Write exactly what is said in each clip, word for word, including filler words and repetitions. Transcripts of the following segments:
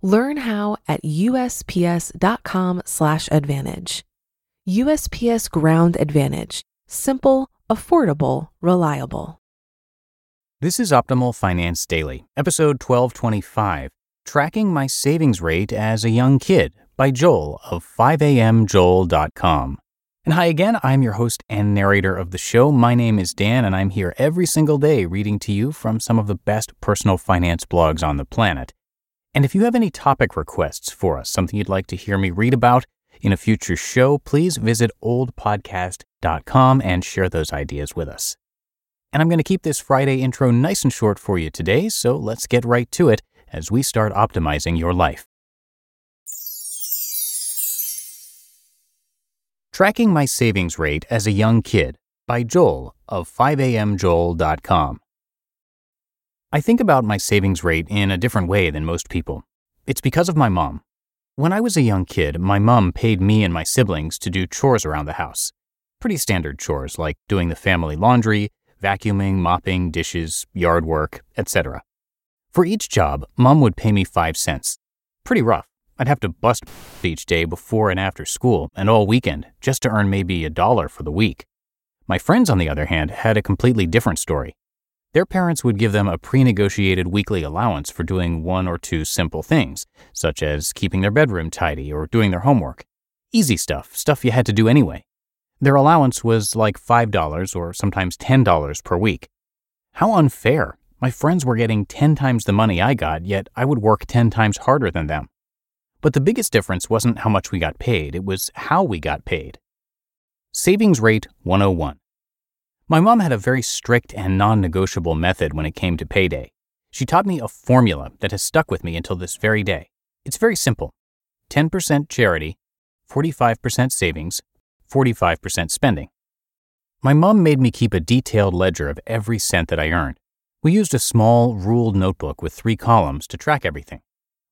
Learn how at U S P S dot com slash advantage. U S P S Ground Advantage. Simple, affordable, reliable. This is Optimal Finance Daily, episode twelve twenty-five, Tracking My Savings Rate as a Young Kid by Joel of five a m joel dot com. And hi again, I'm your host and narrator of the show. My name is Dan, and I'm here every single day reading to you from some of the best personal finance blogs on the planet. And if you have any topic requests for us, something you'd like to hear me read about in a future show, please visit old podcast dot com and share those ideas with us. And I'm going to keep this Friday intro nice and short for you today, so let's get right to it as we start optimizing your life. Tracking My Savings Rate as a Young Kid by Joel of five a m joel dot com. I think about my savings rate in a different way than most people. It's because of my mom. When I was a young kid, my mom paid me and my siblings to do chores around the house. Pretty standard chores like doing the family laundry, vacuuming, mopping, dishes, yard work, et cetera. For each job, mom would pay me five cents. Pretty rough. I'd have to bust each day before and after school and all weekend just to earn maybe a dollar for the week. My friends, on the other hand, had a completely different story. Their parents would give them a pre-negotiated weekly allowance for doing one or two simple things, such as keeping their bedroom tidy or doing their homework. Easy stuff, stuff you had to do anyway. Their allowance was like five dollars or sometimes ten dollars per week. How unfair! My friends were getting ten times the money I got, yet I would work ten times harder than them. But the biggest difference wasn't how much we got paid, it was how we got paid. Savings Rate one oh one. My mom had a very strict and non-negotiable method when it came to payday. She taught me a formula that has stuck with me until this very day. It's very simple. ten percent charity, forty-five percent savings, forty-five percent spending. My mom made me keep a detailed ledger of every cent that I earned. We used a small, ruled notebook with three columns to track everything.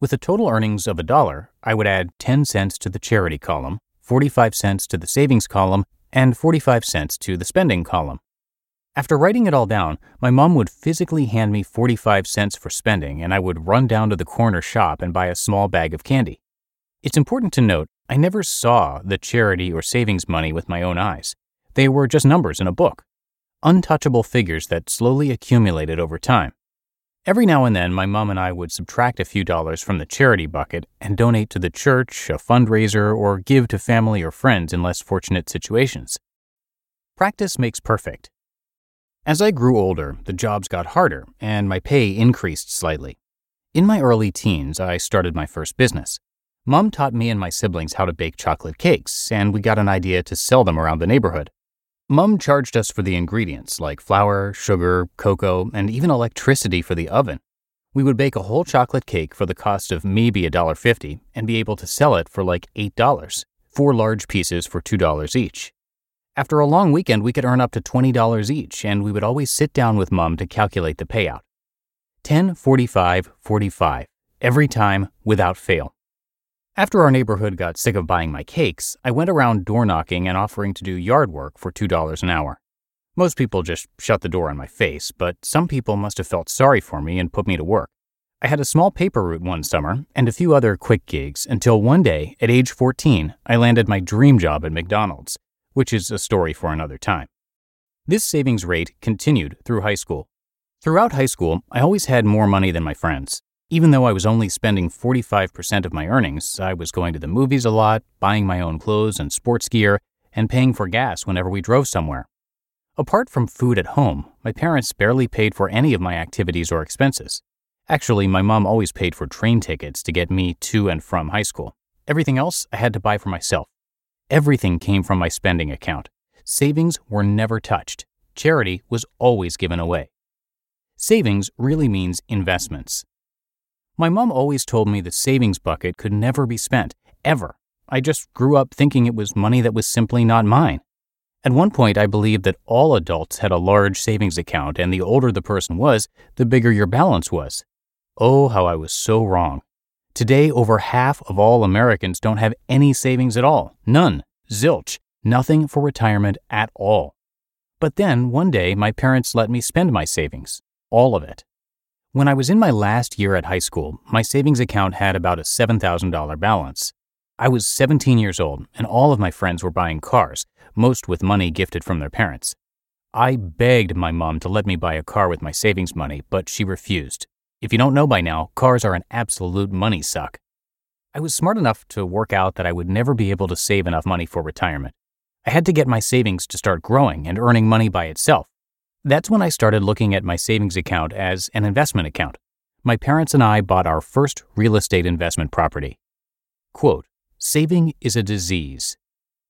With the total earnings of a dollar, I would add ten cents to the charity column, forty-five cents to the savings column, and forty-five cents to the spending column. After writing it all down, my mom would physically hand me forty-five cents for spending, and I would run down to the corner shop and buy a small bag of candy. It's important to note, I never saw the charity or savings money with my own eyes. They were just numbers in a book, untouchable figures that slowly accumulated over time. Every now and then, my mom and I would subtract a few dollars from the charity bucket and donate to the church, a fundraiser, or give to family or friends in less fortunate situations. Practice makes perfect. As I grew older, the jobs got harder, and my pay increased slightly. In my early teens, I started my first business. Mom taught me and my siblings how to bake chocolate cakes, and we got an idea to sell them around the neighborhood. Mom charged us for the ingredients like flour, sugar, cocoa, and even electricity for the oven. We would bake a whole chocolate cake for the cost of maybe a dollar fifty and be able to sell it for like eight dollars, four large pieces for two dollars each. After a long weekend, we could earn up to twenty dollars each, and we would always sit down with Mom to calculate the payout. ten, forty-five, forty-five, every time without fail. After our neighborhood got sick of buying my cakes, I went around door knocking and offering to do yard work for two dollars an hour. Most people just shut the door on my face, but some people must have felt sorry for me and put me to work. I had a small paper route one summer and a few other quick gigs until one day, at age fourteen, I landed my dream job at McDonald's, which is a story for another time. This savings rate continued through high school. Throughout high school, I always had more money than my friends. Even though I was only spending forty-five percent of my earnings, I was going to the movies a lot, buying my own clothes and sports gear, and paying for gas whenever we drove somewhere. Apart from food at home, my parents barely paid for any of my activities or expenses. Actually, my mom always paid for train tickets to get me to and from high school. Everything else I had to buy for myself. Everything came from my spending account. Savings were never touched. Charity was always given away. Savings really means investments. My mom always told me the savings bucket could never be spent, ever. I just grew up thinking it was money that was simply not mine. At one point, I believed that all adults had a large savings account, and the older the person was, the bigger your balance was. Oh, how I was so wrong. Today, over half of all Americans don't have any savings at all. None. Zilch. Nothing for retirement at all. But then, one day, my parents let me spend my savings. All of it. When I was in my last year at high school, my savings account had about a seven thousand dollars balance. I was seventeen years old, and all of my friends were buying cars, most with money gifted from their parents. I begged my mom to let me buy a car with my savings money, but she refused. If you don't know by now, cars are an absolute money suck. I was smart enough to work out that I would never be able to save enough money for retirement. I had to get my savings to start growing and earning money by itself. That's when I started looking at my savings account as an investment account. My parents and I bought our first real estate investment property. Quote, "Saving is a disease."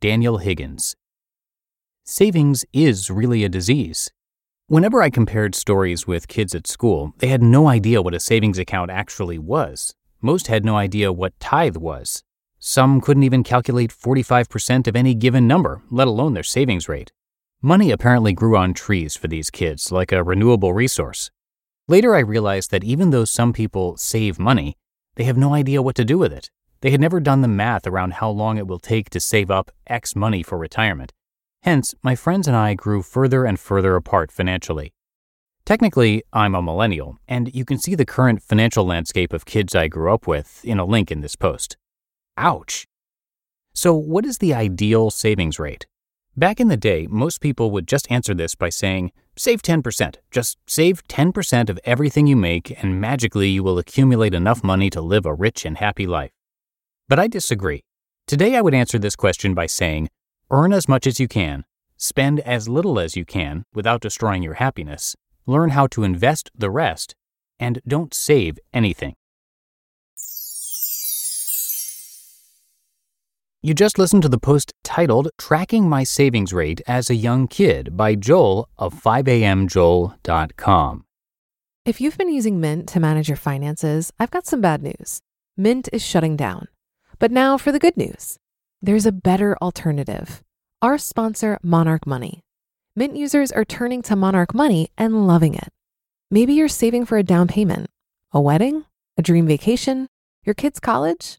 Daniel Higgins. Savings is really a disease. Whenever I compared stories with kids at school, they had no idea what a savings account actually was. Most had no idea what tithe was. Some couldn't even calculate forty-five percent of any given number, let alone their savings rate. Money apparently grew on trees for these kids, like a renewable resource. Later I realized that even though some people save money, they have no idea what to do with it. They had never done the math around how long it will take to save up X money for retirement. Hence, my friends and I grew further and further apart financially. Technically, I'm a millennial, and you can see the current financial landscape of kids I grew up with in a link in this post. Ouch! So what is the ideal savings rate? Back in the day, most people would just answer this by saying, save ten percent. Just save ten percent of everything you make, and magically you will accumulate enough money to live a rich and happy life. But I disagree. Today I would answer this question by saying, earn as much as you can, spend as little as you can without destroying your happiness, learn how to invest the rest, and don't save anything. You just listened to the post titled Tracking My Savings Rate as a Young Kid by Joel of five a m joel dot com. If you've been using Mint to manage your finances, I've got some bad news. Mint is shutting down. But now for the good news. There's a better alternative. Our sponsor, Monarch Money. Mint users are turning to Monarch Money and loving it. Maybe you're saving for a down payment, a wedding, a dream vacation, your kid's college.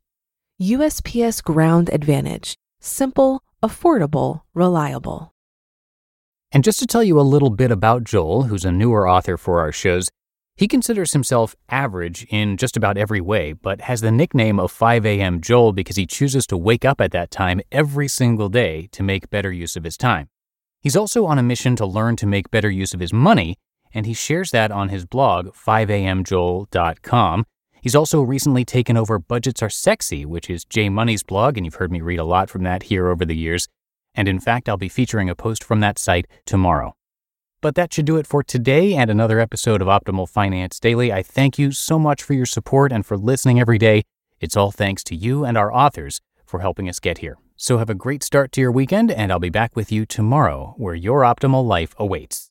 U S P S Ground Advantage. Simple, affordable, reliable. And just to tell you a little bit about Joel, who's a newer author for our shows, he considers himself average in just about every way, but has the nickname of five a m Joel because he chooses to wake up at that time every single day to make better use of his time. He's also on a mission to learn to make better use of his money, and he shares that on his blog, five a m joel dot com. He's also recently taken over Budgets Are Sexy, which is Jay Money's blog, and you've heard me read a lot from that here over the years. And in fact, I'll be featuring a post from that site tomorrow. But that should do it for today and another episode of Optimal Finance Daily. I thank you so much for your support and for listening every day. It's all thanks to you and our authors for helping us get here. So have a great start to your weekend, and I'll be back with you tomorrow, where your optimal life awaits.